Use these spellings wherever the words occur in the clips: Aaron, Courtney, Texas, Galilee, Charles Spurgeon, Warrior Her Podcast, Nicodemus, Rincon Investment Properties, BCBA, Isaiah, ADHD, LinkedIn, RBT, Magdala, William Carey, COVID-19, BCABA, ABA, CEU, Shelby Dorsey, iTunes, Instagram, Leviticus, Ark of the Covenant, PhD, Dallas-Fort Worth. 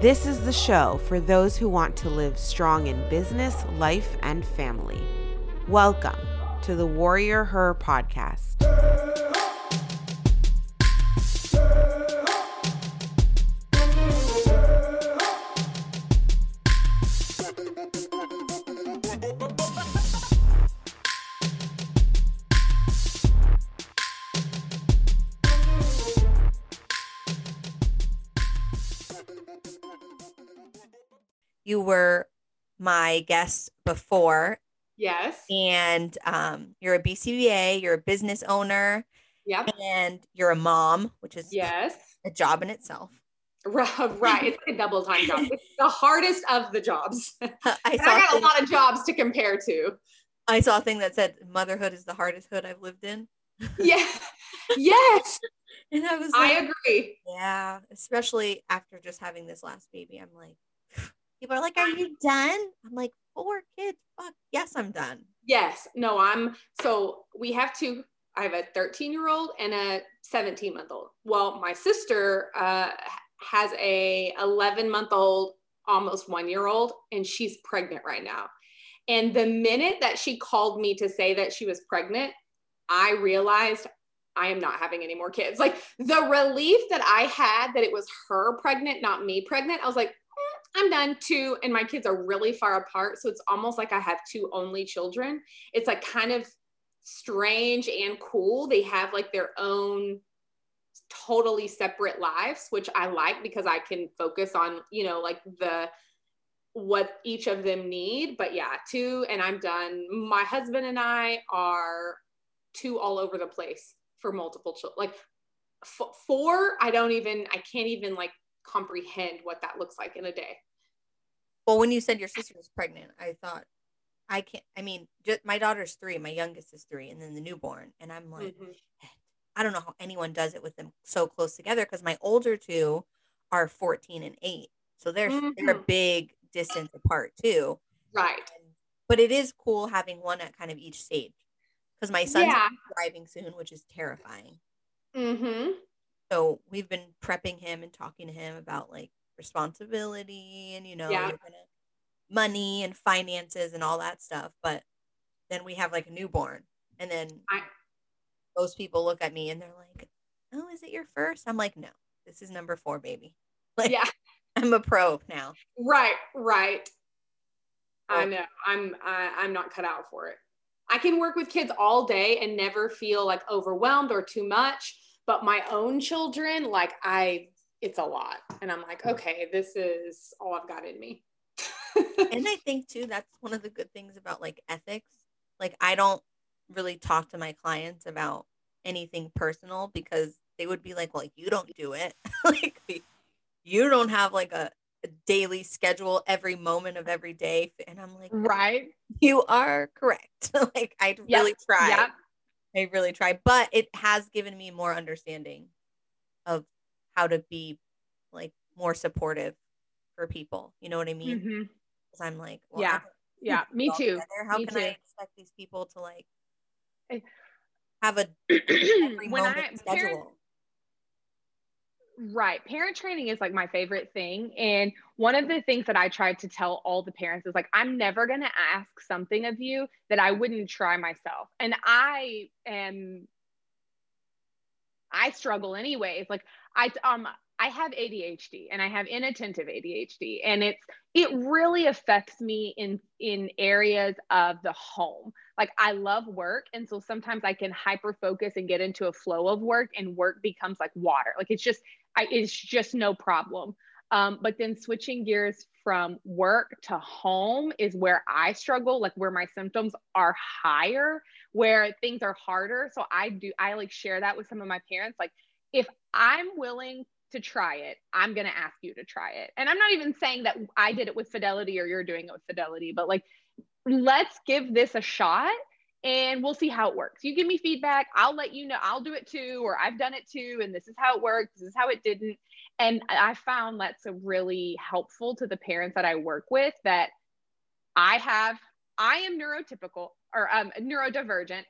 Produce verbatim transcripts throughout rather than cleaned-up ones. This is the show for those who want to live strong in business, life, and family. Welcome to the Warrior Her Podcast. You were my guest before. Yes. And um, you're a B C B A, you're a business owner. Yeah. And you're a mom, which is yes. a job in itself. Right. It's like a double time job. It's the hardest of the jobs. I, saw I got things, a lot of jobs to compare to. I saw a thing that said motherhood is the hardest hood I've lived in. Yeah. Yes. And I was like, I agree. Yeah. Especially after just having this last baby. I'm like, people are like, are you done? I'm like, four kids. Fuck. Yes, I'm done. Yes. No, I'm. So we have two. I have a thirteen year old and a seventeen month old. Well, my sister uh, has a eleven month old, almost one year old, and she's pregnant right now. And the minute that she called me to say that she was pregnant, I realized I am not having any more kids. Like the relief that I had that it was her pregnant, not me pregnant. I was like, I'm done too. And my kids are really far apart. So it's almost like I have two only children. It's like kind of strange and cool. They have like their own totally separate lives, which I like because I can focus on, you know, like the, what each of them need. But yeah, two, and I'm done. My husband and I are two all over the place for multiple children. Like f- four, I don't even, I can't even like comprehend what that looks like in a day. Well, when you said your sister was pregnant, I thought I can't, I mean, just, my daughter's three, my youngest is three, and then the newborn. And I'm like, mm-hmm. I don't know how anyone does it with them so close together. Cause my older two are fourteen and eight. So they're, mm-hmm. they're a big distance apart too. Right. And, but it is cool having one at kind of each stage. Cause my son's yeah. driving soon, which is terrifying. Mm-hmm. So we've been prepping him and talking to him about like responsibility and, you know, yeah. you're gonna, money and finances and all that stuff. But then we have like a newborn, and then I, most people look at me and they're like, oh, is it your first? I'm like, no, this is number four, baby. Like, yeah. I'm a pro now. Right. Right. I know. I'm, I, I'm not cut out for it. I can work with kids all day and never feel like overwhelmed or too much. But my own children, like I, it's a lot. And I'm like, okay, this is all I've got in me. And I think too, that's one of the good things about like ethics. Like I don't really talk to my clients about anything personal because they would be like, well, you don't do it. Like you don't have like a, a daily schedule every moment of every day. And I'm like, right. You are correct. Like I'd yep. really try. Yep. I really try, but it has given me more understanding of how to be like more supportive for people. You know what I mean? Mm-hmm. Cause I'm like, well, yeah, yeah, me too. Together. How me can too. I expect these people to like have a every when moment I, schedule? Parent, right. Parent training is like my favorite thing. And one of the things that I tried to tell all the parents is like, I'm never going to ask something of you that I wouldn't try myself. And I am, I struggle anyways. Like I, um, I have A D H D and I have inattentive A D H D, and it's, it really affects me in, in areas of the home. Like I love work. And so sometimes I can hyper-focus and get into a flow of work, and work becomes like water. Like it's just, I, it's just no problem. Um, but then switching gears from work to home is where I struggle, like where my symptoms are higher, where things are harder. So I do, I like share that with some of my parents. Like if I'm willing to try it, I'm going to ask you to try it. And I'm not even saying that I did it with fidelity or you're doing it with fidelity, but like, let's give this a shot and we'll see how it works. You give me feedback. I'll let you know. I'll do it too, or I've done it too. And this is how it worked. This is how it didn't. And I found that's a really helpful to the parents that I work with, that I have, I am neurotypical or um, neurodivergent.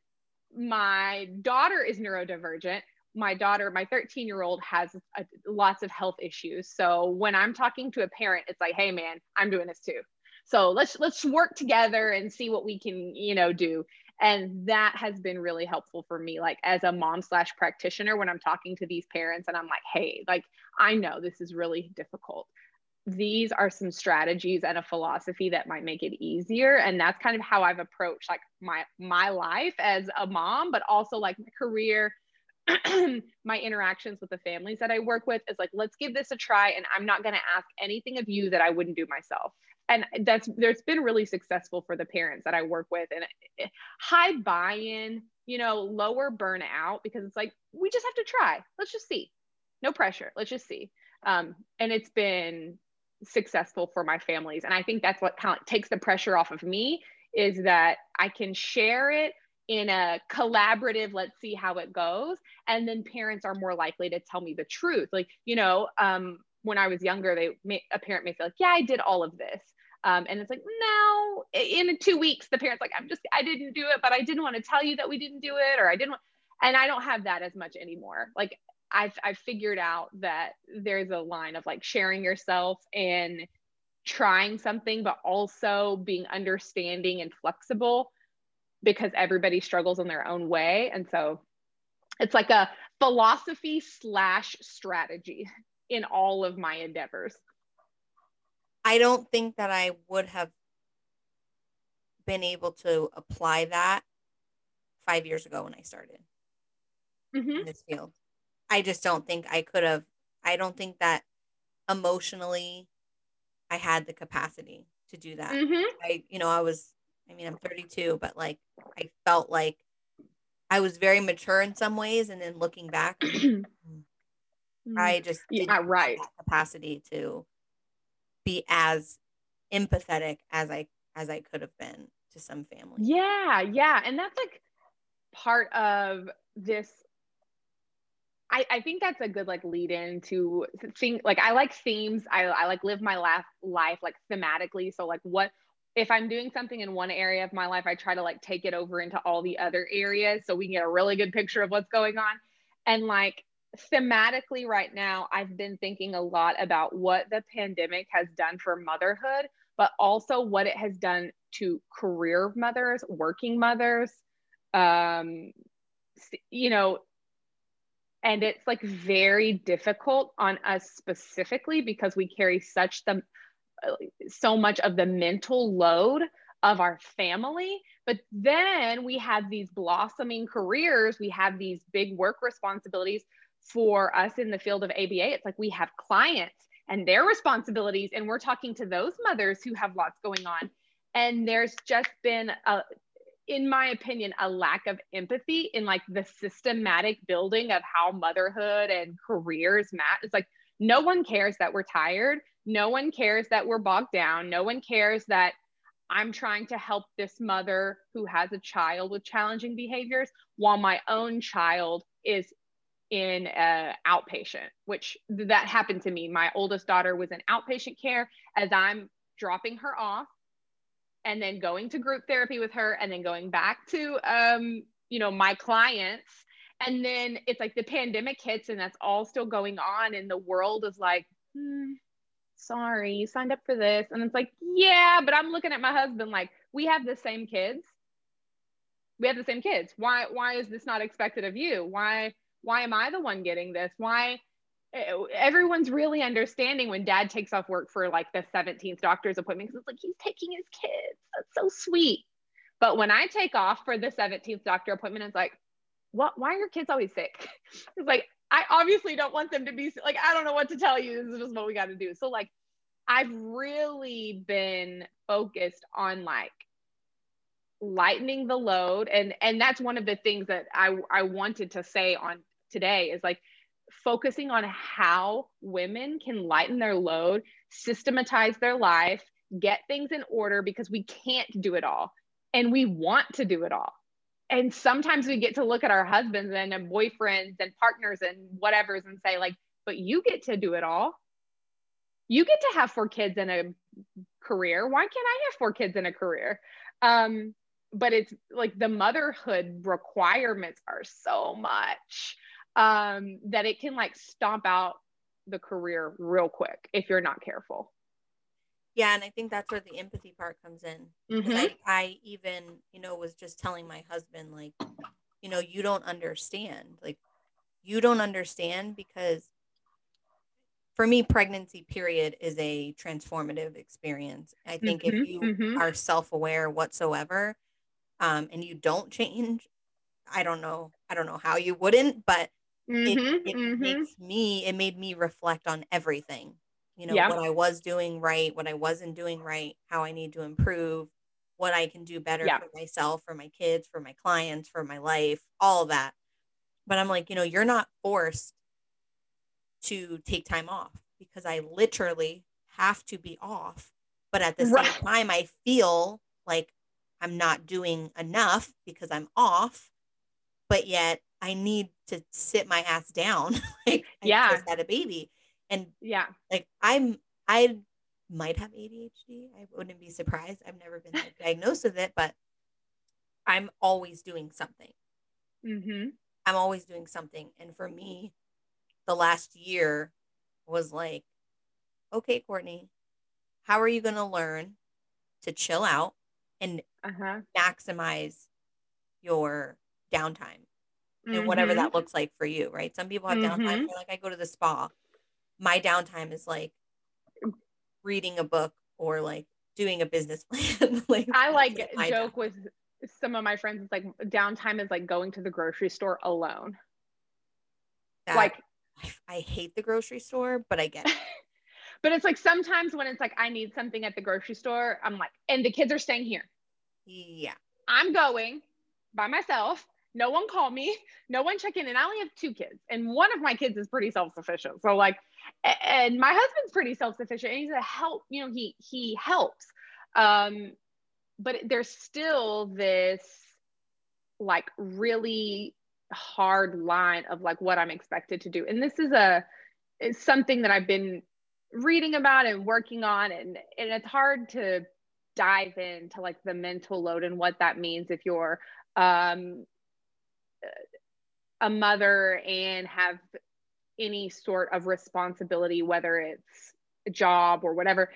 My daughter is neurodivergent. my daughter, my thirteen year old has a, lots of health issues. So when I'm talking to a parent, it's like, hey man, I'm doing this too. So let's, let's work together and see what we can, you know, do. And that has been really helpful for me, like as a mom slash practitioner, when I'm talking to these parents and I'm like, hey, like, I know this is really difficult. These are some strategies and a philosophy that might make it easier. And that's kind of how I've approached like my, my life as a mom, but also like my career, my interactions with the families that I work with is like, let's give this a try. And I'm not going to ask anything of you that I wouldn't do myself. And that's, there's been really successful for the parents that I work with, and high buy-in, you know, lower burnout, because it's like, we just have to try. Let's just see. No pressure. Let's just see. Um, and it's been successful for my families. And I think that's what kind of takes the pressure off of me, is that I can share it in a collaborative, let's see how it goes. And then parents are more likely to tell me the truth. Like, you know, um, when I was younger, they a parent may feel like, yeah, I did all of this. Um, and it's like, no, in two weeks, the parent's like, I'm just, I didn't do it, but I didn't want to tell you that we didn't do it, or I didn't want, and I don't have that as much anymore. Like I've, I've figured out that there's a line of like sharing yourself and trying something, but also being understanding and flexible, because everybody struggles in their own way. And so it's like a philosophy slash strategy in all of my endeavors. I don't think that I would have been able to apply that five years ago when I started mm-hmm. in this field. I just don't think I could have. I don't think that emotionally I had the capacity to do that. Mm-hmm. I, you know, I was, I mean, I'm thirty-two, but like, I felt like I was very mature in some ways. And then looking back, I just didn't yeah, right. have that capacity to be as empathetic as I, as I could have been to some families. Yeah. Yeah. And that's like part of this. I, I think that's a good like lead in to think, like, I like themes. I, I like live my life, life like thematically. So like what, if I'm doing something in one area of my life, I try to like take it over into all the other areas so we can get a really good picture of what's going on. And like thematically right now, I've been thinking a lot about what the pandemic has done for motherhood, but also what it has done to career mothers, working mothers, um, you know, and it's like very difficult on us specifically because we carry such the so much of the mental load of our family, but then we have these blossoming careers. We have these big work responsibilities. For us in the field of A B A, it's like we have clients and their responsibilities, and we're talking to those mothers who have lots going on. And there's just been, a, in my opinion, a lack of empathy in like the systematic building of how motherhood and careers match. It's like, no one cares that we're tired. No one cares that we're bogged down. No one cares that I'm trying to help this mother who has a child with challenging behaviors while my own child is in uh, outpatient, which that happened to me. My oldest daughter was in outpatient care as I'm dropping her off and then going to group therapy with her and then going back to, um, you know, my clients. And then it's like the pandemic hits and that's all still going on. And the world is like, hmm, sorry, you signed up for this. And it's like, yeah, but I'm looking at my husband, like we have the same kids. We have the same kids. Why, why is this not expected of you? Why, why am I the one getting this? Why everyone's really understanding when dad takes off work for like the seventeenth doctor's appointment, because it's like, he's taking his kids. That's so sweet. But when I take off for the seventeenth doctor appointment, it's like, what, why are your kids always sick? It's like, I obviously don't want them to be like, I don't know what to tell you. This is just what we got to do. So like, I've really been focused on like lightening the load. And, and that's one of the things that I, I wanted to say on today is like focusing on how women can lighten their load, systematize their life, get things in order, because we can't do it all. And we want to do it all. And sometimes we get to look at our husbands and, and boyfriends and partners and whatevers and say like, but you get to do it all. You get to have four kids and a career. Why can't I have four kids and a career? Um, but it's like the motherhood requirements are so much. um, that it can like stomp out the career real quick if you're not careful. Yeah. And I think that's where the empathy part comes in. Mm-hmm. I, I even, you know, was just telling my husband, like, you know, you don't understand, like you don't understand because for me, pregnancy period is a transformative experience. I think mm-hmm, if you mm-hmm. are self-aware whatsoever, um, and you don't change, I don't know, I don't know how you wouldn't, but mm-hmm, it, it mm-hmm. makes me, it made me reflect on everything. You know, yeah. what I was doing right, what I wasn't doing right, how I need to improve, what I can do better yeah. for myself, for my kids, for my clients, for my life, all of that. But I'm like, you know, you're not forced to take time off because I literally have to be off. But at the same right. time, I feel like I'm not doing enough because I'm off, but yet I need to sit my ass down. Like I yeah. just had a baby. And yeah, like I'm, I might have A D H D. I wouldn't be surprised. I've never been like, diagnosed with it, but I'm always doing something. Mm-hmm. I'm always doing something. And for me, the last year was like, okay, Courtney, how are you going to learn to chill out and uh-huh. maximize your downtime mm-hmm. and whatever that looks like for you, right? Some people have mm-hmm. downtime. They're like, I go to the spa. My downtime is like reading a book or like doing a business plan. Like I like joke downtime. With some of my friends. It's like downtime is like going to the grocery store alone. That, like I, I hate the grocery store, but I get it. But it's like sometimes when it's like, I need something at the grocery store, I'm like, and the kids are staying here. Yeah. I'm going by myself. No one called me, no one checked in. And I only have two kids. And one of my kids is pretty self-sufficient. So like, and my husband's pretty self-sufficient and he's a help, you know, he, he helps. Um, but there's still this like really hard line of like what I'm expected to do. And this is a, it's something that I've been reading about and working on. And, and it's hard to dive into like the mental load and what that means if you're, um, a mother and have any sort of responsibility, whether it's a job or whatever,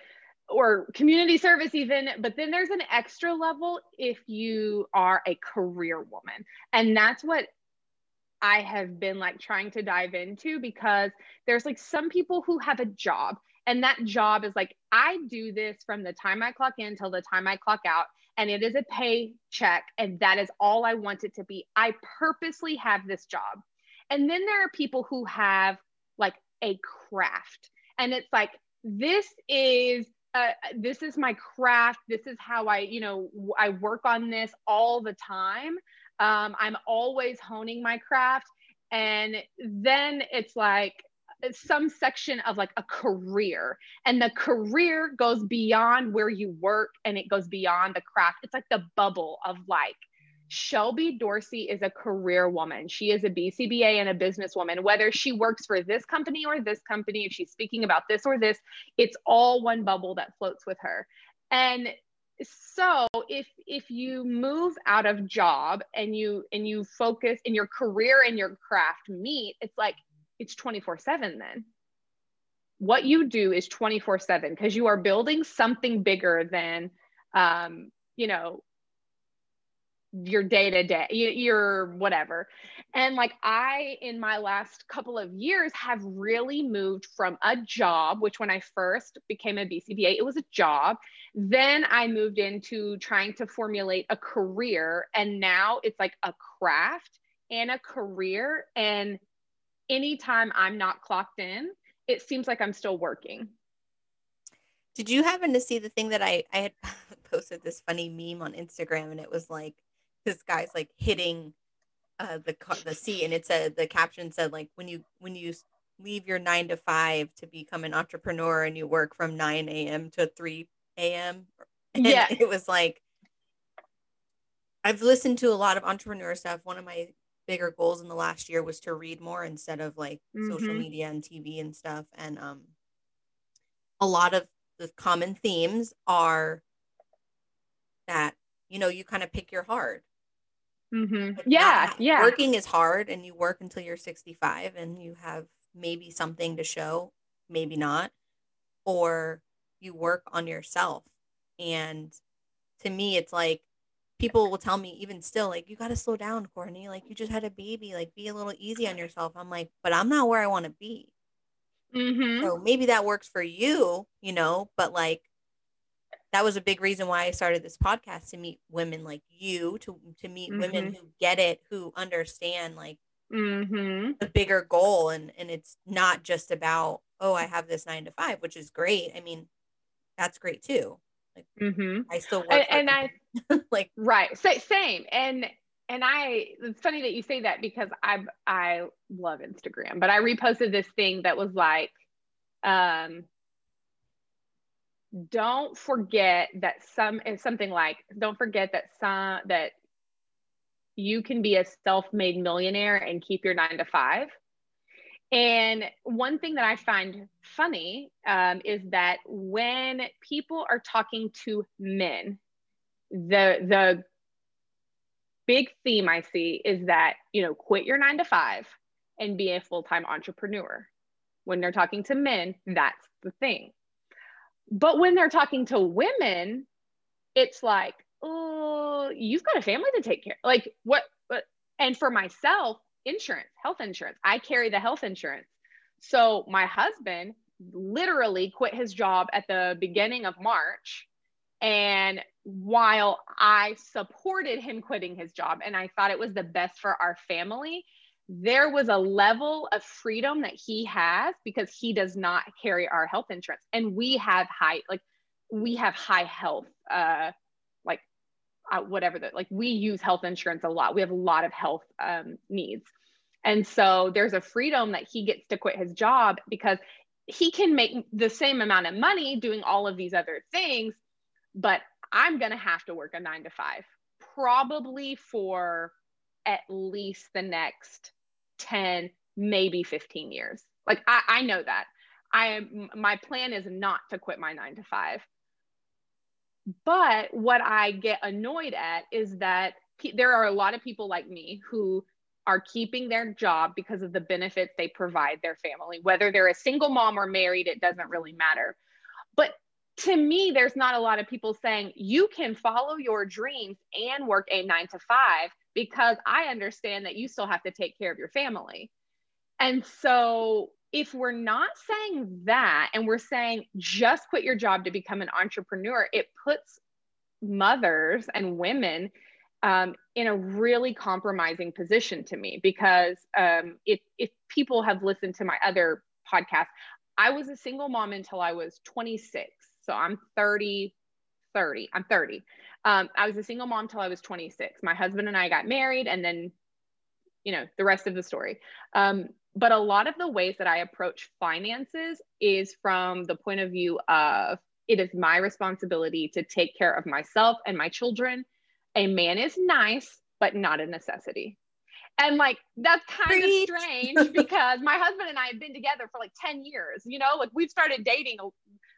or community service even. But then there's an extra level if you are a career woman. And that's what I have been like trying to dive into, because there's like some people who have a job and that job is like, I do this from the time I clock in till the time I clock out. And it is a paycheck. And that is all I want it to be. I purposely have this job. And then there are people who have like a craft. And it's like, this is, uh, this is my craft. This is how I, you know, I work on this all the time. Um, I'm always honing my craft. And then it's like some section of like a career, and the career goes beyond where you work and it goes beyond the craft. It's like the bubble of like, Shelby Dorsey is a career woman. She is a B C B A and a businesswoman, whether she works for this company or this company, if she's speaking about this or this, it's all one bubble that floats with her. And so if, if you move out of job and you, and you focus in your career and your craft meet, it's like, it's twenty-four seven then. What you do is twenty-four seven because you are building something bigger than, um, you know, your day-to-day, your whatever. And like I, in my last couple of years, have really moved from a job, which when I first became a B C B A, it was a job. Then I moved into trying to formulate a career. And now it's like a craft and a career, and anytime I'm not clocked in, it seems like I'm still working. Did you happen to see the thing that I, I had posted this funny meme on Instagram, and it was like, this guy's like hitting uh, the the seat, and it said, the caption said like, when you, when you leave your nine to five to become an entrepreneur and you work from nine a.m. to three a.m. And yeah. it was like, I've listened to a lot of entrepreneur stuff. One of my bigger goals in the last year was to read more instead of like mm-hmm. social media and T V and stuff. And um, a lot of the common themes are that, you know, you kind of pick your hard. Mm-hmm. Yeah. Not, yeah. Working is hard, and you work until you're sixty-five and you have maybe something to show, maybe not, or you work on yourself. And to me, it's like, people will tell me even still, like, you got to slow down, Courtney. Like, you just had a baby, like, be a little easy on yourself. I'm like, but I'm not where I want to be. Mm-hmm. So maybe that works for you, you know, but like, that was a big reason why I started this podcast, to meet women like you, to, to meet mm-hmm. women who get it, who understand like mm-hmm. the bigger goal. And, and it's not just about, oh, I have this nine to five, which is great. I mean, that's great too. Like mm-hmm. I still work. And, and I like, right. So, same. And, and I, it's funny that you say that, because I, I love Instagram, but I reposted this thing that was like, um, don't forget that some is something like, don't forget that some, that you can be a self-made millionaire and keep your nine to five. And one thing that I find funny um, is that when people are talking to men, the, the big theme I see is that, you know, quit your nine to five and be a full-time entrepreneur. When they're talking to men, that's the thing. But when they're talking to women, it's like, oh, you've got a family to take care of. Like what, what? And for myself, insurance, health insurance. I carry the health insurance. So my husband literally quit his job at the beginning of March. And while I supported him quitting his job and I thought it was the best for our family, there was a level of freedom that he has because he does not carry our health insurance. And we have high, like we have high health, uh, like uh, whatever that, like we use health insurance a lot. We have a lot of health um, needs. And so there's a freedom that he gets to quit his job because he can make the same amount of money doing all of these other things, but I'm going to have to work a nine to five probably for at least the next ten, maybe fifteen years. Like I, I know that I am, my plan is not to quit my nine to five, but what I get annoyed at is that pe- there are a lot of people like me who are keeping their job because of the benefits they provide their family, whether they're a single mom or married, it doesn't really matter. But to me, there's not a lot of people saying you can follow your dreams and work a nine to five, because I understand that you still have to take care of your family. And so if we're not saying that, and we're saying just quit your job to become an entrepreneur, it puts mothers and women um, in a really compromising position to me, because um, if, if people have listened to my other podcast, I was a single mom until I was twenty-six. So I'm thirty, thirty, I'm thirty. Um, I was a single mom till I was twenty-six. My husband and I got married, and then, you know, the rest of the story. Um, but a lot of the ways that I approach finances is from the point of view of, it is my responsibility to take care of myself and my children. A man is nice, but not a necessity. And like, that's kind Preach. Of strange because my husband and I have been together for like ten years, you know, like we've started dating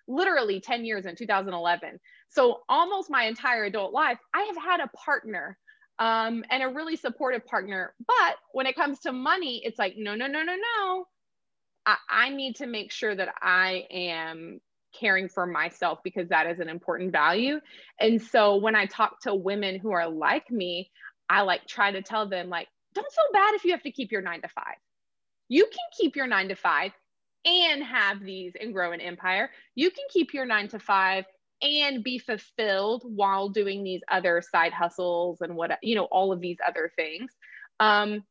literally ten years in two thousand eleven. So almost my entire adult life, I have had a partner um, and a really supportive partner. But when it comes to money, it's like, no, no, no, no, no. I, I need to make sure that I am caring for myself, because that is an important value. And so when I talk to women who are like me, I like try to tell them like, don't feel bad if you have to keep your nine to five. You can keep your nine to five and have these and grow an empire. You can keep your nine to five and be fulfilled while doing these other side hustles and what, you know, all of these other things. Um,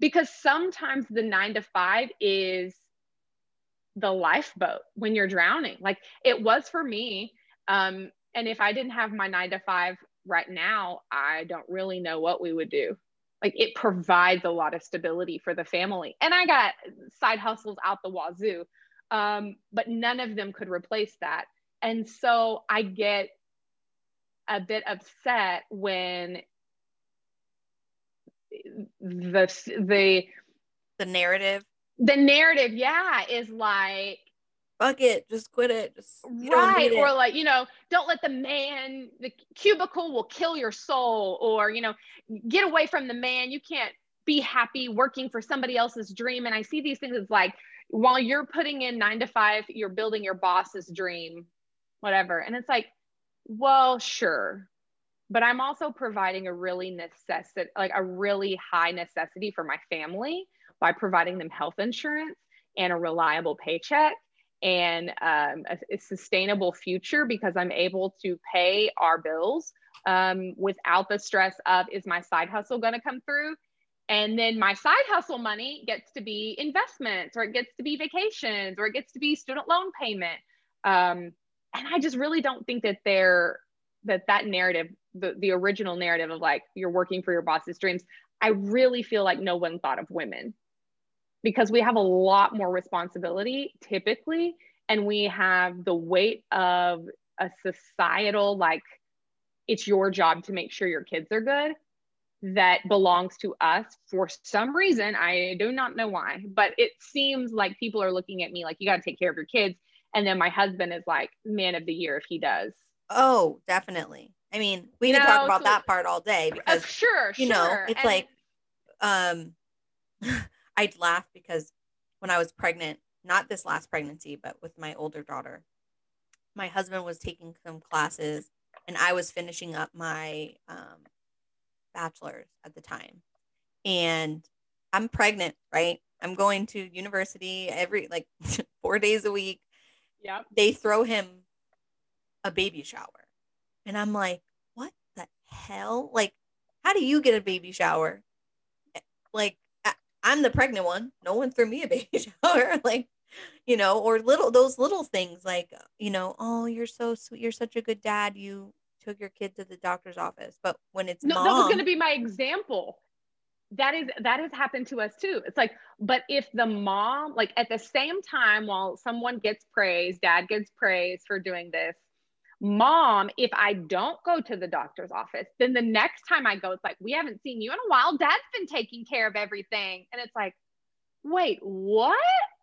because sometimes the nine to five is the lifeboat when you're drowning. Like it was for me. Um, and if I didn't have my nine to five right now, I don't really know what we would do. Like it provides a lot of stability for the family. And I got side hustles out the wazoo, um, but none of them could replace that. And so I get a bit upset when the, the, the narrative, the narrative, yeah, is like, fuck it, just quit it. Just, right. Or it. Like, you know, don't let the man, the cubicle will kill your soul, or, you know, get away from the man. You can't be happy working for somebody else's dream. And I see these things as like, while you're putting in nine to five, you're building your boss's dream, whatever. And it's like, well, sure. But I'm also providing a really necessity, like a really high necessity for my family by providing them health insurance and a reliable paycheck and um, a, a sustainable future, because I'm able to pay our bills um, without the stress of, is my side hustle going to come through? And then my side hustle money gets to be investments, or it gets to be vacations, or it gets to be student loan payment. Um, and I just really don't think that they're, that that narrative, the, the original narrative of like, you're working for your boss's dreams. I really feel like no one thought of women, because we have a lot more responsibility typically. And we have the weight of a societal, like, it's your job to make sure your kids are good, that belongs to us for some reason. I do not know why, but it seems like people are looking at me like, you got to take care of your kids. And then my husband is like man of the year if he does. Oh, definitely. I mean, we can no, talk about so, that part all day, because, uh, sure, you sure. know, it's and like, um, I'd laugh because when I was pregnant, not this last pregnancy, but with my older daughter, my husband was taking some classes and I was finishing up my um, bachelor's at the time, and I'm pregnant, right? I'm going to university every like four days a week. Yeah. They throw him a baby shower. And I'm like, what the hell? Like, how do you get a baby shower? Like, I, I'm the pregnant one. No one threw me a baby shower. Like, you know, or little, those little things like, you know, oh, you're so sweet. You're such a good dad. You took your kid to the doctor's office. But when it's no, mom, that was going to be my example. That is, that has happened to us too. It's like, but if the mom, like at the same time, while someone gets praise, dad gets praise for doing this, mom, if I don't go to the doctor's office, then the next time I go, it's like, we haven't seen you in a while. Dad's been taking care of everything. And it's like, wait, what?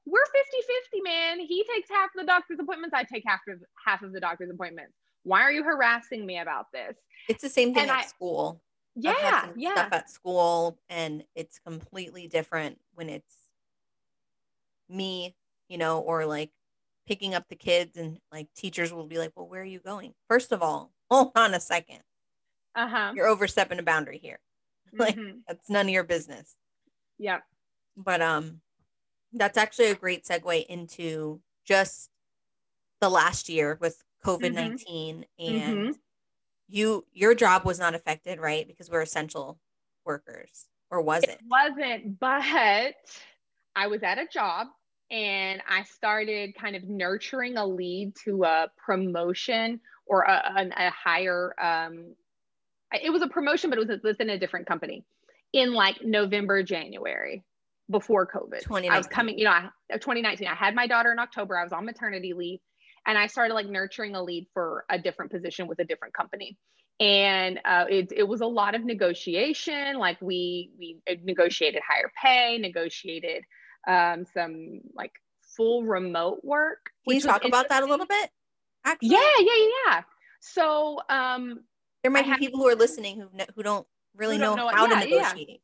We're fifty fifty, man. He takes half the doctor's appointments. I take half of, half of the doctor's appointments. Why are you harassing me about this? It's the same thing and at I, school. Yeah. I've had some yeah. stuff at school, and it's completely different when it's me, you know, or like picking up the kids, and like teachers will be like, well, where are you going? First of all, hold on a second. Uh-huh. You're overstepping a boundary here. Mm-hmm. Like, that's none of your business. Yeah. But um, that's actually a great segue into just the last year with COVID nineteen. Mm-hmm. And mm-hmm. you, your job was not affected, right? Because we're essential workers, or was it? It wasn't, but I was at a job. And I started kind of nurturing a lead to a promotion or a, a, a higher, um, it was a promotion, but it was within a different company in like November, January, before COVID. I was coming, you know, I, twenty nineteen, I had my daughter in October, I was on maternity leave, and I started like nurturing a lead for a different position with a different company. And uh, it, it was a lot of negotiation. Like we, we negotiated higher pay, negotiated Um, some like full remote work. Can you talk about that a little bit? Actually? Yeah, yeah, yeah. So um, there might I be people to, who are listening who who don't really who don't know, know how yeah, to negotiate. Yeah.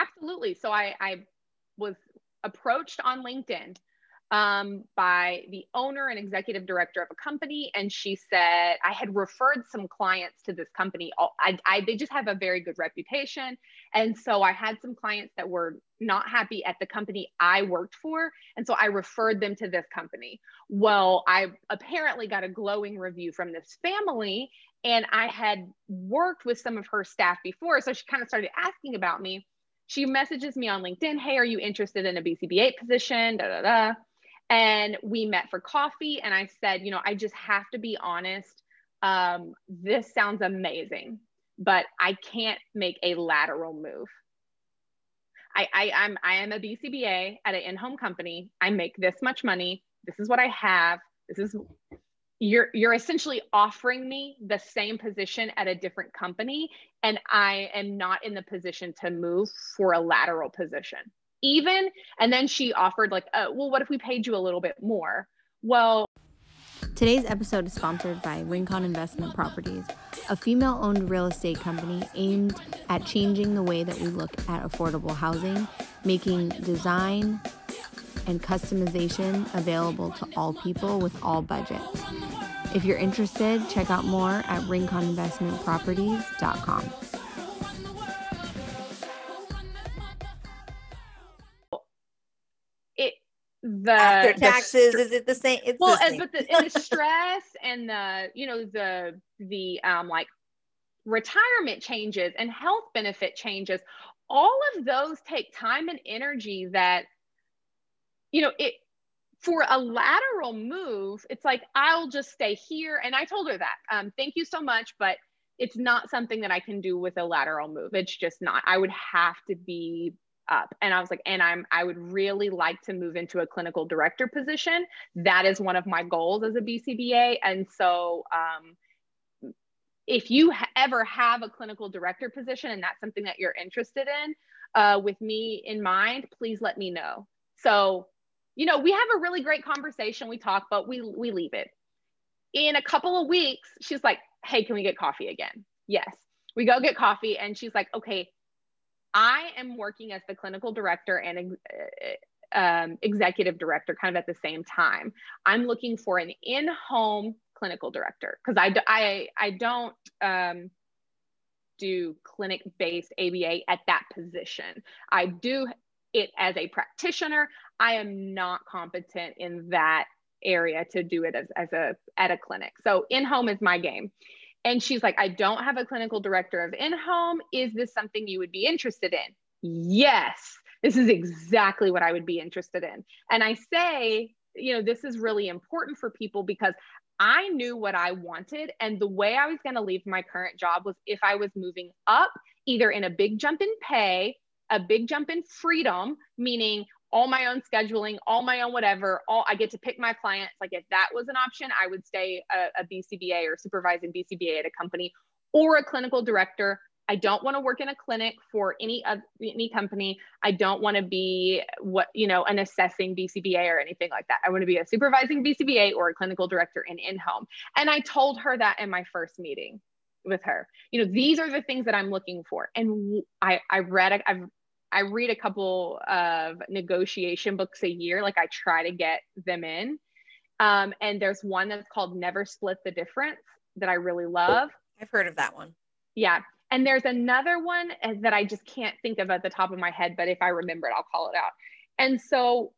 Absolutely. So I, I was approached on LinkedIn um, by the owner and executive director of a company, and she said I had referred some clients to this company. I, I they just have a very good reputation, and so I had some clients that were not happy at the company I worked for. And so I referred them to this company. Well, I apparently got a glowing review from this family, and I had worked with some of her staff before. So she kind of started asking about me. She messages me on LinkedIn, hey, are you interested in a B C B A position? Da, da, da. And we met for coffee. And I said, you know, I just have to be honest. Um, this sounds amazing, but I can't make a lateral move. I, I, I'm, I am a B C B A at an in-home company. I make this much money. This is what I have. This is, you're, you're essentially offering me the same position at a different company. And I am not in the position to move for a lateral position even. And then she offered like, uh, well, what if we paid you a little bit more? Well, today's episode is sponsored by Rincon Investment Properties, a female-owned real estate company aimed at changing the way that we look at affordable housing, making design and customization available to all people with all budgets. If you're interested, check out more at rincon investment properties dot com. The, After taxes, the, is it the same? It's well, the same. But the, and the stress and the, you know, the, the um, like retirement changes and health benefit changes, all of those take time and energy that, you know, it, for a lateral move, it's like, I'll just stay here. And I told her that, um, thank you so much, but it's not something that I can do with a lateral move. It's just not, I would have to be up. And I was like, and I'm, I would really like to move into a clinical director position. That is one of my goals as a B C B A. And so, um, if you ha- ever have a clinical director position and that's something that you're interested in, uh, with me in mind, please let me know. So, you know, we have a really great conversation. We talk, but we, we leave it. In a couple of weeks, she's like, hey, can we get coffee again? Yes. We go get coffee. And she's like, okay, I am working as the clinical director and um, executive director kind of at the same time. I'm looking for an in-home clinical director because I, I, I don't um, do clinic-based A B A at that position. I do it as a practitioner. I am not competent in that area to do it as, as a, at a clinic. So in-home is my game. And she's like, I don't have a clinical director of in-home. Is this something you would be interested in? Yes, this is exactly what I would be interested in. And I say, you know, this is really important for people because I knew what I wanted. And the way I was going to leave my current job was if I was moving up, either in a big jump in pay, a big jump in freedom, meaning all my own scheduling, all my own whatever, all I get to pick my clients. Like if that was an option, I would stay a, a B C B A or supervising B C B A at a company or a clinical director. I don't want to work in a clinic for any uh, any company. I don't want to be what, you know, an assessing B C B A or anything like that. I want to be a supervising B C B A or a clinical director in in-home. And I told her that in my first meeting with her, you know, these are the things that I'm looking for. And I, I read, a, I've I read a couple of negotiation books a year. Like I try to get them in. Um, and there's one that's called Never Split the Difference that I really love. I've heard of that one. Yeah. And there's another one that I just can't think of at the top of my head, but if I remember it, I'll call it out. And so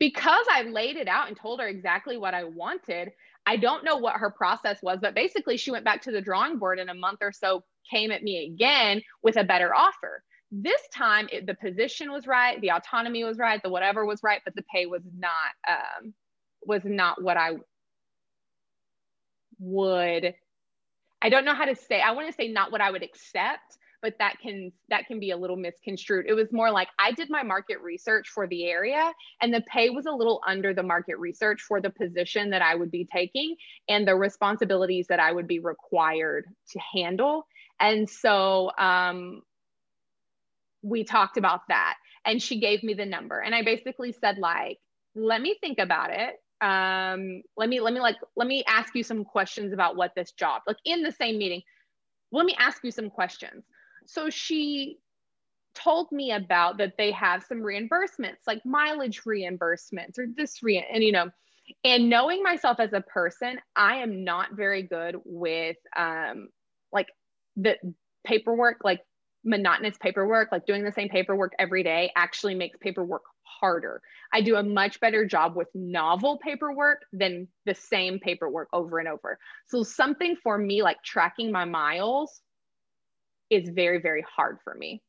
because I laid it out and told her exactly what I wanted, I don't know what her process was, but basically she went back to the drawing board in a month or so, came at me again with a better offer. This time it, the position was right, the autonomy was right, the whatever was right, but the pay was not, um, was not what I would, I don't know how to say, I want to say not what I would accept, but that can, that can be a little misconstrued. It was more like I did my market research for the area and the pay was a little under the market research for the position that I would be taking and the responsibilities that I would be required to handle. And so, um, we talked about that and she gave me the number. And I basically said, like, let me think about it. Um, let me, let me like, let me ask you some questions about what this job, like in the same meeting, let me ask you some questions. So she told me about that they have some reimbursements, like mileage reimbursements or this re, and, you know, and knowing myself as a person, I am not very good with, um, like the paperwork, like monotonous paperwork, like doing the same paperwork every day actually makes paperwork harder. I do a much better job with novel paperwork than the same paperwork over and over. So something for me, like tracking my miles is very, very hard for me.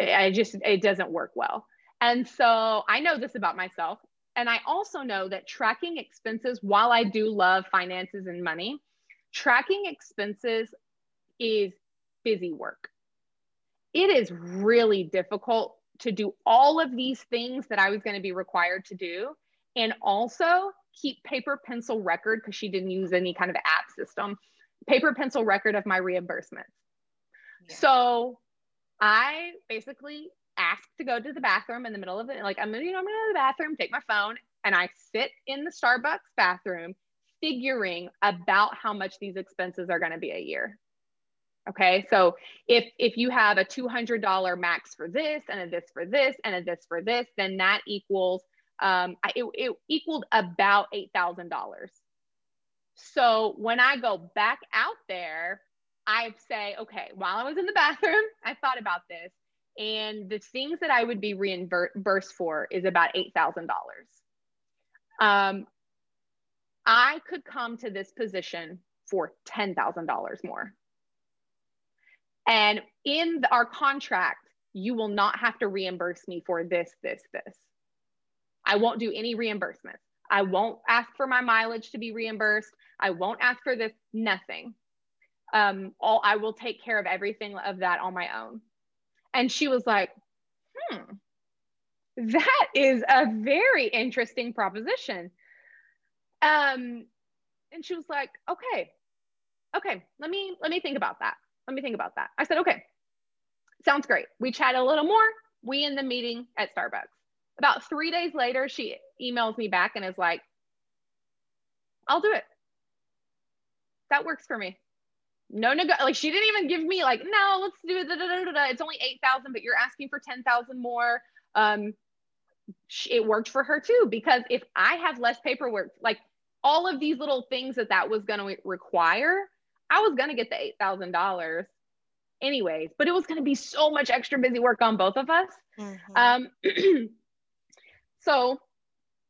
I just, it doesn't work well. And so I know this about myself. And I also know that tracking expenses, while I do love finances and money, tracking expenses is busy work. It is really difficult to do all of these things that I was going to be required to do and also keep paper pencil record because she didn't use any kind of app system, paper pencil record of my reimbursements. Yeah. So I basically asked to go to the bathroom in the middle of it. Like I'm going to, you know, I'm going to go to the bathroom, take my phone. and I sit in the Starbucks bathroom figuring about how much these expenses are going to be a year. Okay. So if, if you have a two hundred dollars max for this and a this for this and a this for this, then that equals, um, it, it equaled about eight thousand dollars. So when I go back out there, I say, okay, while I was in the bathroom, I thought about this, and the things that I would be reimbursed for is about eight thousand dollars. Um, I could come to this position for ten thousand dollars more. And in the, our contract, you will not have to reimburse me for this, this, this. I won't do any reimbursements. I won't ask for my mileage to be reimbursed. I won't ask for this, nothing. Um, all, I will take care of everything of that on my own. And she was like, hmm, that is a very interesting proposition. Um, and she was like, okay, okay, let me, let me think about that. Let me think about that. I said, okay, sounds great. We chatted a little more. We in the meeting at Starbucks. About three days later, she emails me back and is like, I'll do it. That works for me. No, no, like she didn't even give me like, no, let's do it. Da, da, da, da, da. It's only eight thousand, but you're asking for ten thousand more. Um, it worked for her too, because if I have less paperwork, like all of these little things that that was going to require, I was going to get the eight thousand dollars anyways, but it was going to be so much extra busy work on both of us. Mm-hmm. Um, so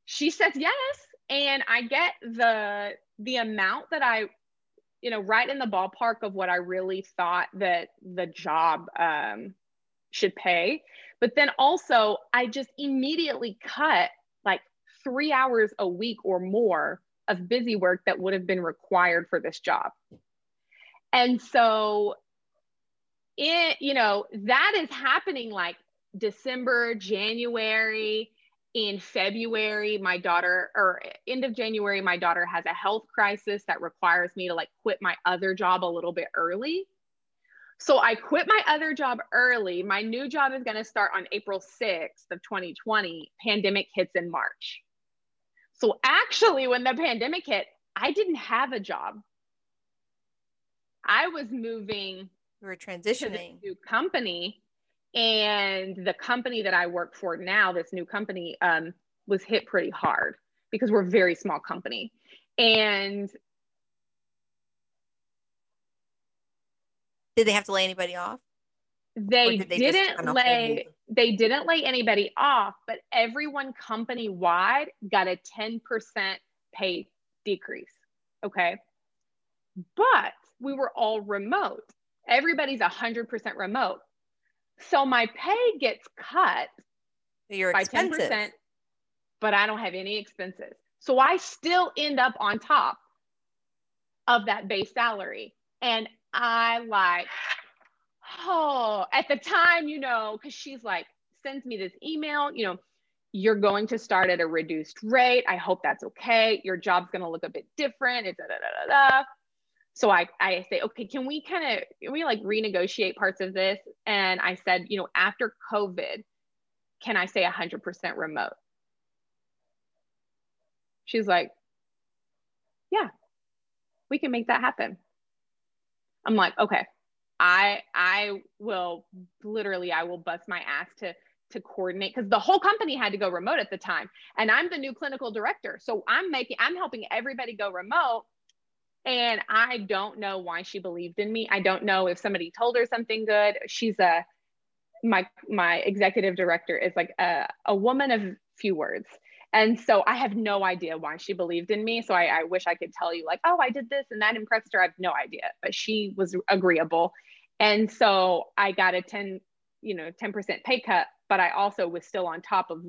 she says yes. And I get the, the amount that I, you know, right in the ballpark of what I really thought that the job um, should pay. But then also I just immediately cut like three hours a week or more of busy work that would have been required for this job. And so it, you know, that is happening like December, January, in February, my daughter, or end of January, my daughter has a health crisis that requires me to like quit my other job a little bit early. So I quit my other job early. My new job is going to start on April sixth of twenty twenty. Pandemic hits in March. So actually when the pandemic hit, I didn't have a job. I was moving. We were transitioning to the new company, and the company that I work for now, this new company, um, was hit pretty hard because we're a very small company. And did they have to lay anybody off? They, did they didn't lay, they didn't lay anybody off, but everyone company wide got a ten percent pay decrease. Okay. But we were all remote. Everybody's one hundred percent remote. So my pay gets cut Your by expenses. ten percent, but I don't have any expenses. So I still end up on top of that base salary. And I like, oh, at the time, you know, because she's like, sends me this email, you know, you're going to start at a reduced rate. I hope that's okay. Your job's going to look a bit different. It's da, da, da, da, da. So I, I say, okay, can we kind of, we like renegotiate parts of this? And I said, you know, after COVID, can I say one hundred percent remote? She's like, yeah, we can make that happen. I'm like, okay, I, I will literally, I will bust my ass to, to coordinate, because the whole company had to go remote at the time. And I'm the new clinical director. So I'm making, I'm helping everybody go remote. And I don't know why she believed in me. I don't know if somebody told her something good. She's a, my, my executive director is like a, a woman of few words. And so I have no idea why she believed in me. So I, I wish I could tell you like, oh, I did this and that impressed her. I have no idea, but she was agreeable. And so I got a ten, you know, ten percent pay cut, but I also was still on top of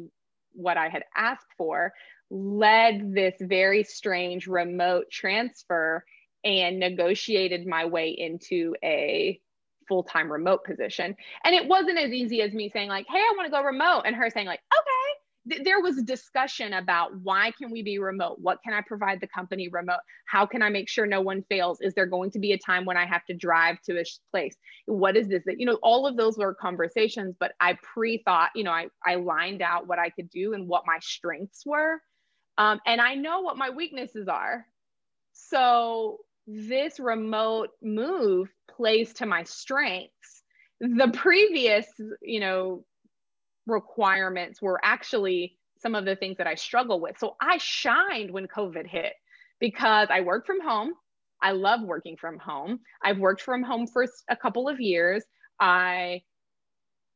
what I had asked for, led this very strange remote transfer, and negotiated my way into a full-time remote position. And it wasn't as easy as me saying like, hey, I want to go remote, and her saying like, okay. Th- there was discussion about why can we be remote? What can I provide the company remote? How can I make sure no one fails? Is there going to be a time when I have to drive to a place? What is this? You know, all of those were conversations, but I pre-thought, you know, I, I lined out what I could do and what my strengths were. Um, and I know what my weaknesses are. So this remote move plays to my strengths. The previous, you know, requirements were actually some of the things that I struggle with. So I shined when COVID hit because I worked from home. I love working from home. I've worked from home for a couple of years. I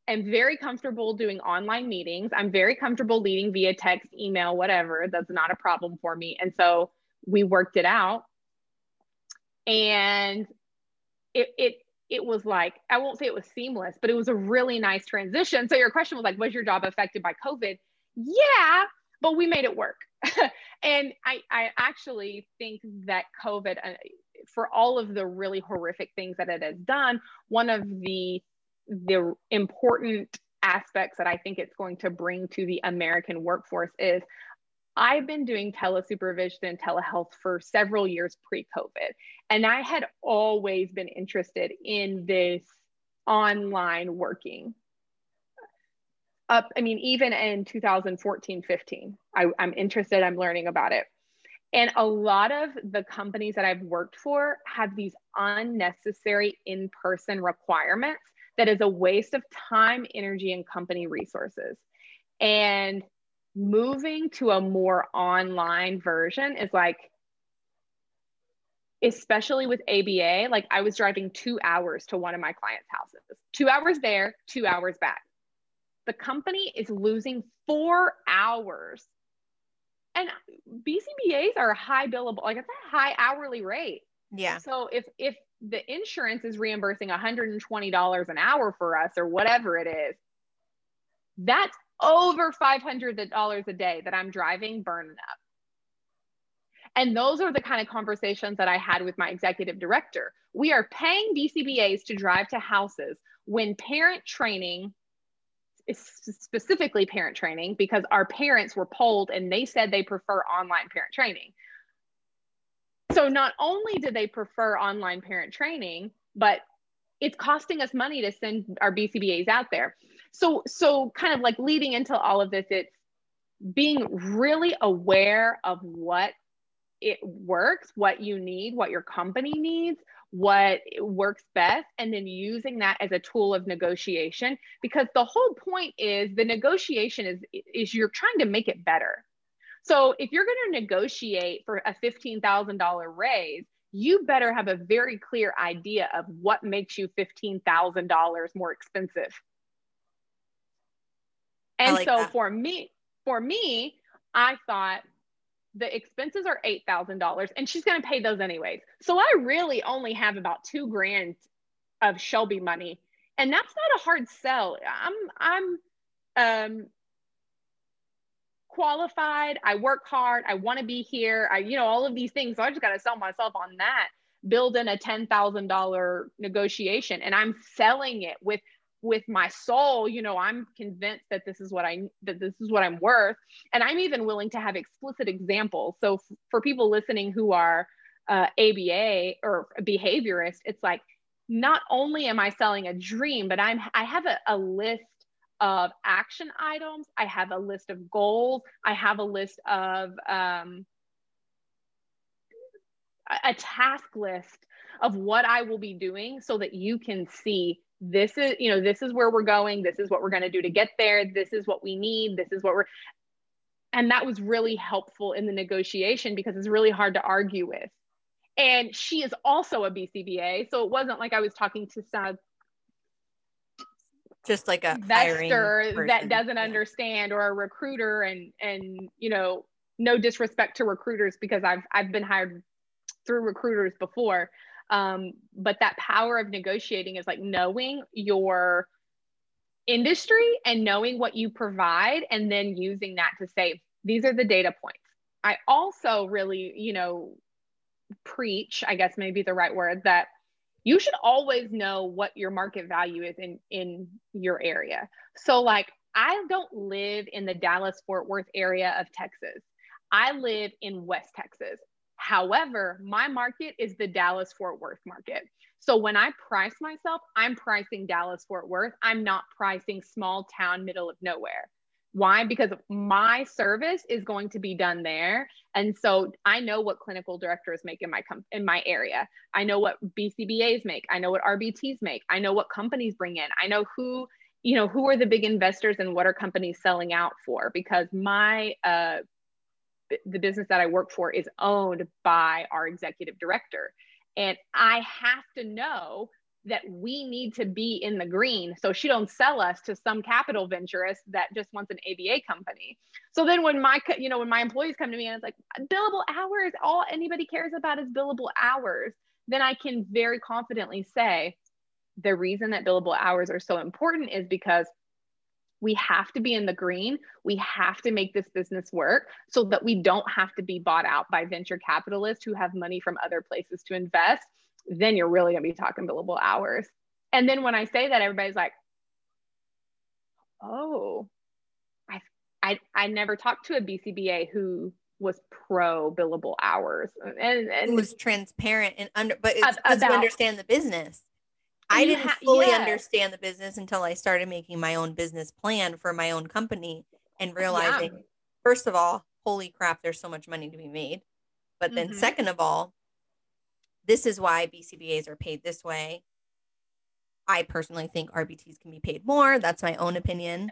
am very comfortable doing online meetings. I'm very comfortable leading via text, email, whatever. That's not a problem for me. And so we worked it out. And it, it, it was like, I won't say it was seamless, but it was a really nice transition. So your question was like, was your job affected by COVID? Yeah, but we made it work. And I, I actually think that COVID, uh, for all of the really horrific things that it has done, one of the, the important aspects that I think it's going to bring to the American workforce is I've been doing telesupervision and telehealth for several years pre-COVID. And I had always been interested in this online working. Up, I mean, even in two thousand fourteen, fifteen, I, I'm interested, I'm learning about it. And a lot of the companies that I've worked for have these unnecessary in-person requirements that is a waste of time, energy, and company resources. And moving to a more online version is like, especially with A B A, like I was driving two hours to one of my clients' houses, two hours there, two hours back. The company is losing four hours. And B C B As are high billable, like it's a high hourly rate. Yeah. So if if the insurance is reimbursing one hundred twenty dollars an hour for us or whatever it is, that's over five hundred dollars a day that I'm driving burning up. And those are the kind of conversations that I had with my executive director. We are paying B C B As to drive to houses when parent training, specifically parent training, because our parents were polled and they said they prefer online parent training. So not only do they prefer online parent training, but it's costing us money to send our B C B As out there. So, so kind of like leading into all of this, it's being really aware of what it works, what you need, what your company needs, what works best, and then using that as a tool of negotiation, because the whole point is the negotiation is, is you're trying to make it better. So if you're going to negotiate for a fifteen thousand dollar raise, you better have a very clear idea of what makes you fifteen thousand dollars more expensive. And like so that. for me, for me, I thought, the expenses are eight thousand dollars and she's going to pay those anyways. So I really only have about two grand of Shelby money. And that's not a hard sell. I'm, I'm, um, qualified. I work hard. I want to be here. I, you know, all of these things. So I just got to sell myself on that, build in a ten thousand dollar negotiation. And I'm selling it with, with my soul. You know, I'm convinced that this is what I, that this is what I'm worth. And I'm even willing to have explicit examples. So f- for people listening who are uh, A B A or behaviorists, it's like, not only am I selling a dream, but I'm, I have a, a list of action items. I have a list of goals. I have a list of um, a task list of what I will be doing so that you can see this is, you know, this is where we're going. This is what we're going to do to get there. This is what we need. This is what we're, and that was really helpful in the negotiation because it's really hard to argue with. And she is also a B C B A. So it wasn't like I was talking to some just like a investor that doesn't yeah. understand or a recruiter and, and, you know, no disrespect to recruiters because I've, I've been hired through recruiters before. Um, but that power of negotiating is like knowing your industry and knowing what you provide and then using that to say, these are the data points. I also really, you know, preach, I guess maybe the right word, that you should always know what your market value is in, in your area. So like, I don't live in the Dallas-Fort Worth area of Texas. I live in West Texas. However, my market is the Dallas-Fort Worth market. So when I price myself, I'm pricing Dallas-Fort Worth. I'm not pricing small town, middle of nowhere. Why? Because my service is going to be done there. And so I know what clinical directors make in my com- in my area. I know what B C B As make. I know what R B Ts make. I know what companies bring in. I know who, you know, who are the big investors and what are companies selling out for, because my, uh, b- the business that I work for is owned by our executive director. And I have to know that we need to be in the green, so she don't sell us to some capital venturist that just wants an A B A company. So then when my, you know, when my employees come to me and it's like, billable hours, all anybody cares about is billable hours, then I can very confidently say the reason that billable hours are so important is because we have to be in the green. We have to make this business work so that we don't have to be bought out by venture capitalists who have money from other places to invest. Then you're really gonna be talking billable hours. And then when I say that, everybody's like, oh, I I, I never talked to a B C B A who was pro billable hours. And, and who was transparent and under, but it's because you understand the business. I didn't ha- fully yes. understand the business until I started making my own business plan for my own company and realizing, yeah. first of all, holy crap, there's so much money to be made. But then mm-hmm. second of all, this is why B C B As are paid this way. I personally think R B Ts can be paid more. That's my own opinion.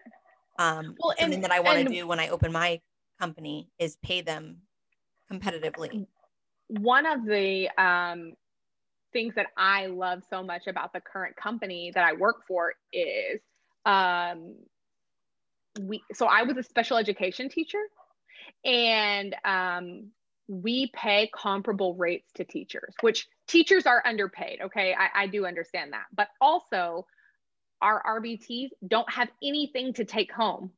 Um, well, and, something that I want to do when I open my company is pay them competitively. One of the um, things that I love so much about the current company that I work for is, um, we. so I was a special education teacher, and um, we pay comparable rates to teachers, which teachers are underpaid. Okay. I, I do understand that, but also our R B Ts don't have anything to take home.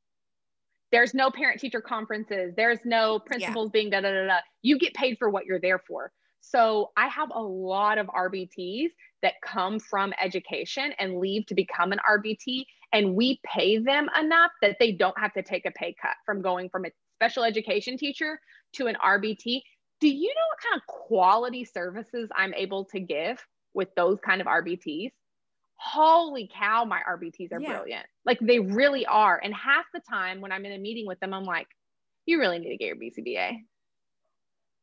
There's no parent teacher conferences. There's no principals yeah. being da, da, da, da. You get paid for what you're there for. So I have a lot of R B Ts that come from education and leave to become an R B T. And we pay them enough that they don't have to take a pay cut from going from a special education teacher to an R B T. Do you know what kind of quality services I'm able to give with those kind of R B Ts? Holy cow, my R B Ts are yeah. brilliant. Like they really are. And half the time when I'm in a meeting with them, I'm like, you really need to get your B C B A.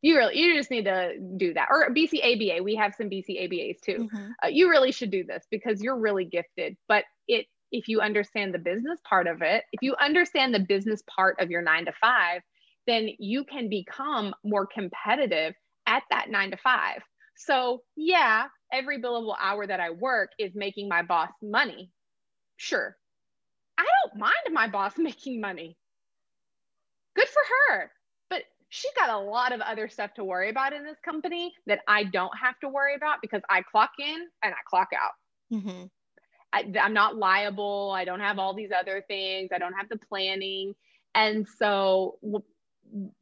You really, you just need to do that. Or B C A B A, we have some B C A B As too. Mm-hmm. Uh, you really should do this because you're really gifted. But it, if you understand the business part of it, if you understand the business part of your nine to five, then you can become more competitive at that nine to five. So yeah, every billable hour that I work is making my boss money. Sure. I don't mind my boss making money. Good for her. She's got a lot of other stuff to worry about in this company that I don't have to worry about because I clock in and I clock out. Mm-hmm. I, I'm not liable. I don't have all these other things. I don't have the planning. And so w-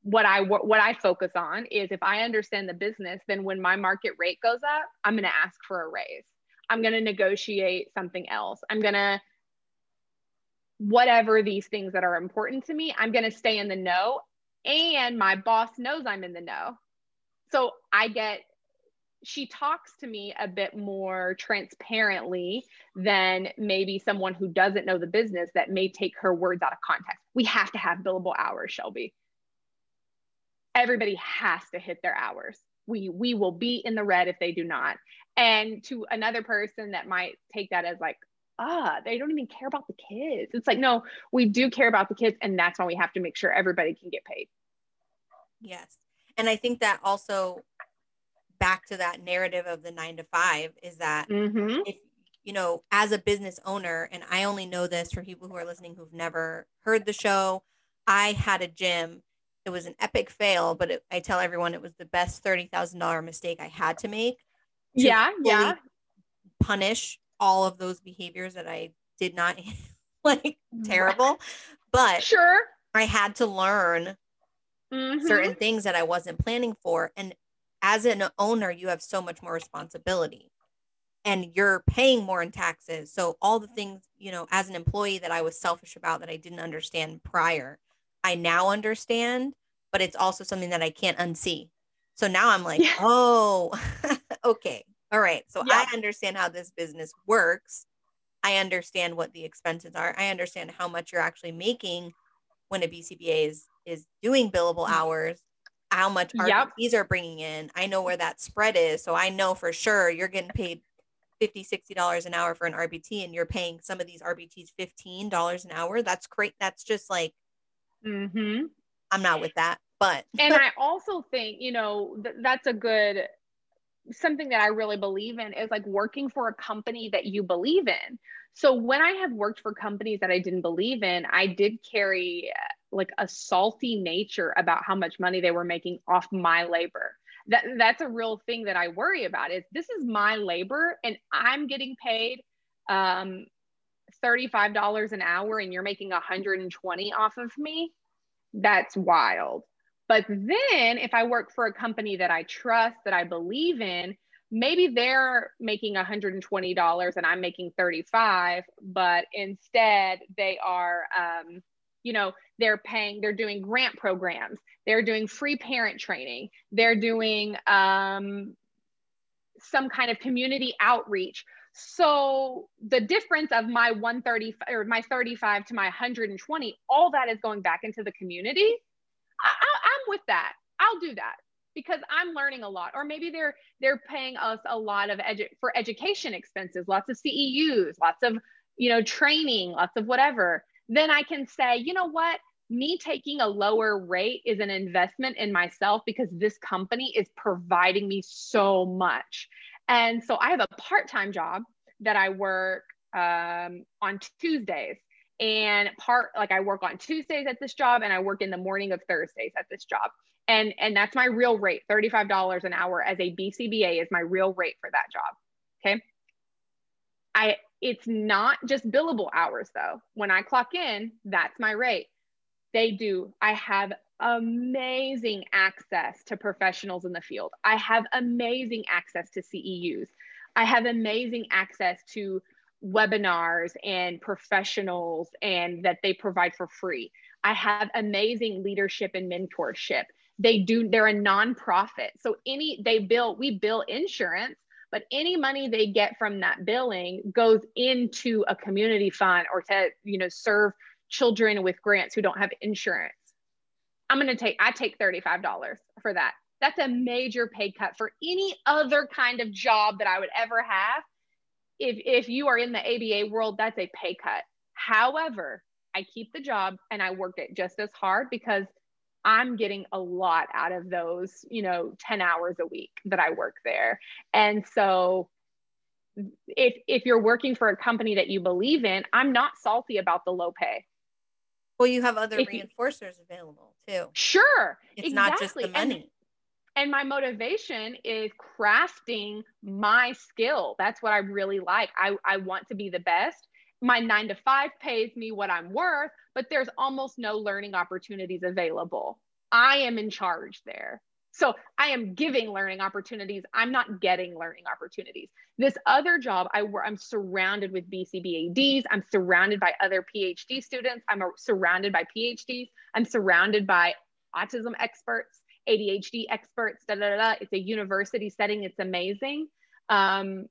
what I, w- what I focus on is if I understand the business, then when my market rate goes up, I'm going to ask for a raise. I'm going to negotiate something else. I'm going to whatever these things that are important to me, I'm going to stay in the know. And my boss knows I'm in the know. So I get, she talks to me a bit more transparently than maybe someone who doesn't know the business that may take her words out of context. We have to have billable hours, Shelby. Everybody has to hit their hours. We, we will be in the red if they do not. And to another person that might take that as like, ah, they don't even care about the kids. It's like, no, we do care about the kids. And that's why we have to make sure everybody can get paid. Yes. And I think that also back to that narrative of the nine to five is that, mm-hmm. if, you know, as a business owner, and I only know this for people who are listening, who've never heard the show, I had a gym. It was an epic fail, but it, I tell everyone it was the best thirty thousand dollars mistake I had to make. To yeah. Yeah. Punish all of those behaviors that I did not like terrible, but sure, I had to learn mm-hmm. certain things that I wasn't planning for. And as an owner, you have so much more responsibility and you're paying more in taxes. So all the things, you know, as an employee that I was selfish about that I didn't understand prior, I now understand, but it's also something that I can't unsee. So now I'm like, yeah. oh, okay. All right. So yeah. I understand how this business works. I understand what the expenses are. I understand how much you're actually making. when a B C B A is, is doing billable hours, how much R B Ts yep. are bringing in. I know where that spread is. So I know for sure you're getting paid fifty, sixty dollars an hour for an R B T, and you're paying some of these R B Ts fifteen dollars an hour. That's great. That's just like, mm-hmm. I'm not with that, but. And I also think, you know, th- that's a good, something that I really believe in is like working for a company that you believe in. So when I have worked for companies that I didn't believe in, I did carry like a salty nature about how much money they were making off my labor. That that's a real thing that I worry about, is this is my labor and I'm getting paid um, thirty-five dollars an hour and you're making one hundred twenty off of me. That's wild. But then if I work for a company that I trust, that I believe in, maybe they're making one hundred twenty dollars and I'm making thirty-five, but instead they are, um, you know, they're paying, they're doing grant programs, they're doing free parent training, they're doing um, some kind of community outreach. So the difference of my one hundred thirty or my thirty-five to my one hundred twenty, all that is going back into the community. I, I, I'm with that. I'll do that because I'm learning a lot. Or maybe they're they're paying us a lot of edu- for education expenses, lots of C E Us, lots of, you know, training, lots of whatever. Then I can say, you know what, me taking a lower rate is an investment in myself because this company is providing me so much. And so I have a part-time job that I work um, on Tuesdays. And part, like I work on Tuesdays at this job and I work in the morning of Thursdays at this job. And, and that's my real rate, thirty-five dollars an hour as a B C B A is my real rate for that job. Okay. I, it's not just billable hours though. When I clock in, that's my rate. They do. I have amazing access to professionals in the field. I have amazing access to C E Us. I have amazing access to webinars and professionals, and that they provide for free. I have amazing leadership and mentorship. They do, they're a nonprofit. So any, they bill, we bill insurance, but any money they get from that billing goes into a community fund or to, you know, serve children with grants who don't have insurance. I'm going to take, I take thirty-five dollars for that. That's a major pay cut for any other kind of job that I would ever have. If if you are in the A B A world, that's a pay cut. However, I keep the job and I work it just as hard because I'm getting a lot out of those, you know, ten hours a week that I work there. And so if if you're working for a company that you believe in, I'm not salty about the low pay. Well, you have other if reinforcers you, available too. Sure. It's exactly. Not just the money. And, And my motivation is crafting my skill. That's what I really like. I, I want to be the best. My nine to five pays me what I'm worth, but there's almost no learning opportunities available. I am in charge there. So I am giving learning opportunities. I'm not getting learning opportunities. This other job, I, I'm surrounded with B C B A Ds. I'm surrounded by other P H D students. I'm surrounded by P H Ds. I'm surrounded by autism experts. A D H D experts, da, da, da. It's a university setting. It's amazing. Um,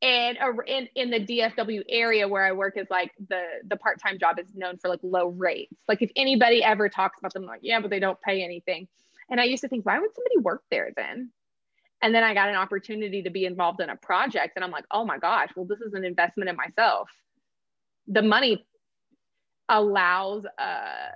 and uh, in, in the D F W area where I work is like the, the part-time job is known for like low rates. Like if anybody ever talks about them, I'm like, yeah, but they don't pay anything. And I used to think, why would somebody work there then? And then I got an opportunity to be involved in a project and I'm like, oh my gosh, well, this is an investment in myself. The money allows uh,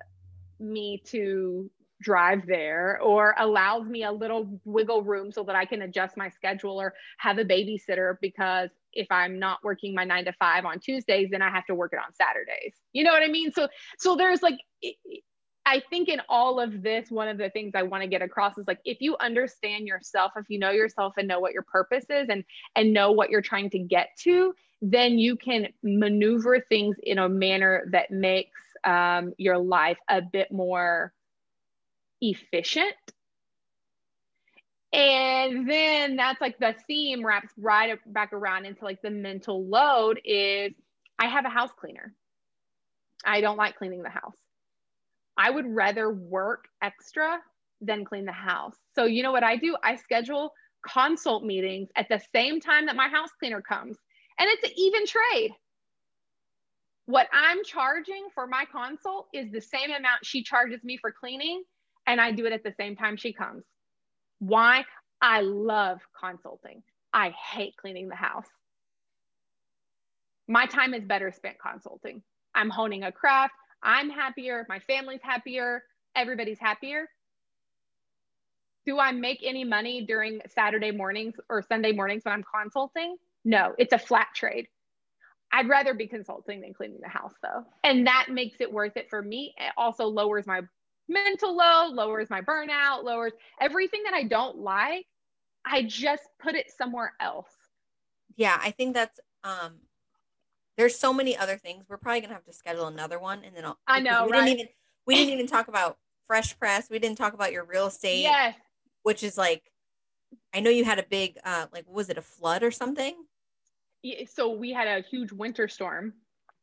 me to drive there or allows me a little wiggle room so that I can adjust my schedule or have a babysitter, because if I'm not working my nine to five on Tuesdays, then I have to work it on Saturdays. You know what I mean? So, so there's like, I think in all of this, one of the things I want to get across is like, if you understand yourself, if you know yourself and know what your purpose is and, and know what you're trying to get to, then you can maneuver things in a manner that makes um, your life a bit more efficient. And then that's like the theme wraps right up, back around into like the mental load is I have a house cleaner. I don't like cleaning the house. I would rather work extra than clean the house. So you know what I do? I schedule consult meetings at the same time that my house cleaner comes, and it's an even trade. what I'm charging for my consult is the same amount she charges me for cleaning, and I do it at the same time she comes. Why? I love consulting. I hate cleaning the house. My time is better spent consulting. I'm honing a craft. I'm happier. My family's happier. Everybody's happier. Do I make any money during Saturday mornings or Sunday mornings when I'm consulting? No, it's a flat trade. I'd rather be consulting than cleaning the house though. And that makes it worth it for me. It also lowers my mental load, lowers my burnout, lowers everything that I don't like. I just put it somewhere else. Yeah, I think that's, um, there's so many other things. We're probably gonna have to schedule another one. And then I'll, I know, we right? Didn't even, we didn't even talk about Fresh Press. We didn't talk about your real estate. Yes. Which is like, I know you had a big, uh, like, was it a flood or something? Yeah, so we had a huge winter storm.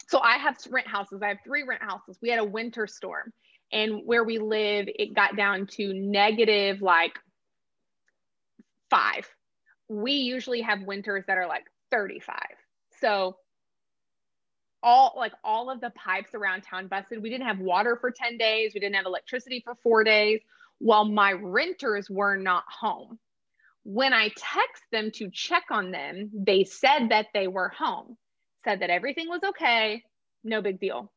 So I have rent houses. I have three rent houses. We had a winter storm, and where we live, it got down to negative like five. We usually have winters that are like thirty-five. So all like all of the pipes around town busted. We didn't have water for ten days. We didn't have electricity for four days. While my renters were not home. When I text them to check on them, they said that they were home, said that everything was okay, no big deal.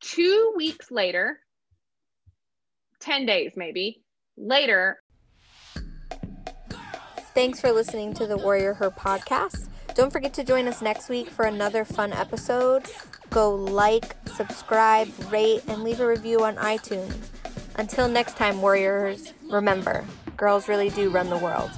Two weeks later, ten days maybe later. Thanks for listening to the Warrior Her podcast. Don't forget to join us next week for another fun episode. Go like, subscribe, rate, and leave a review on iTunes. Until next time, warriors, remember, girls really do run the world.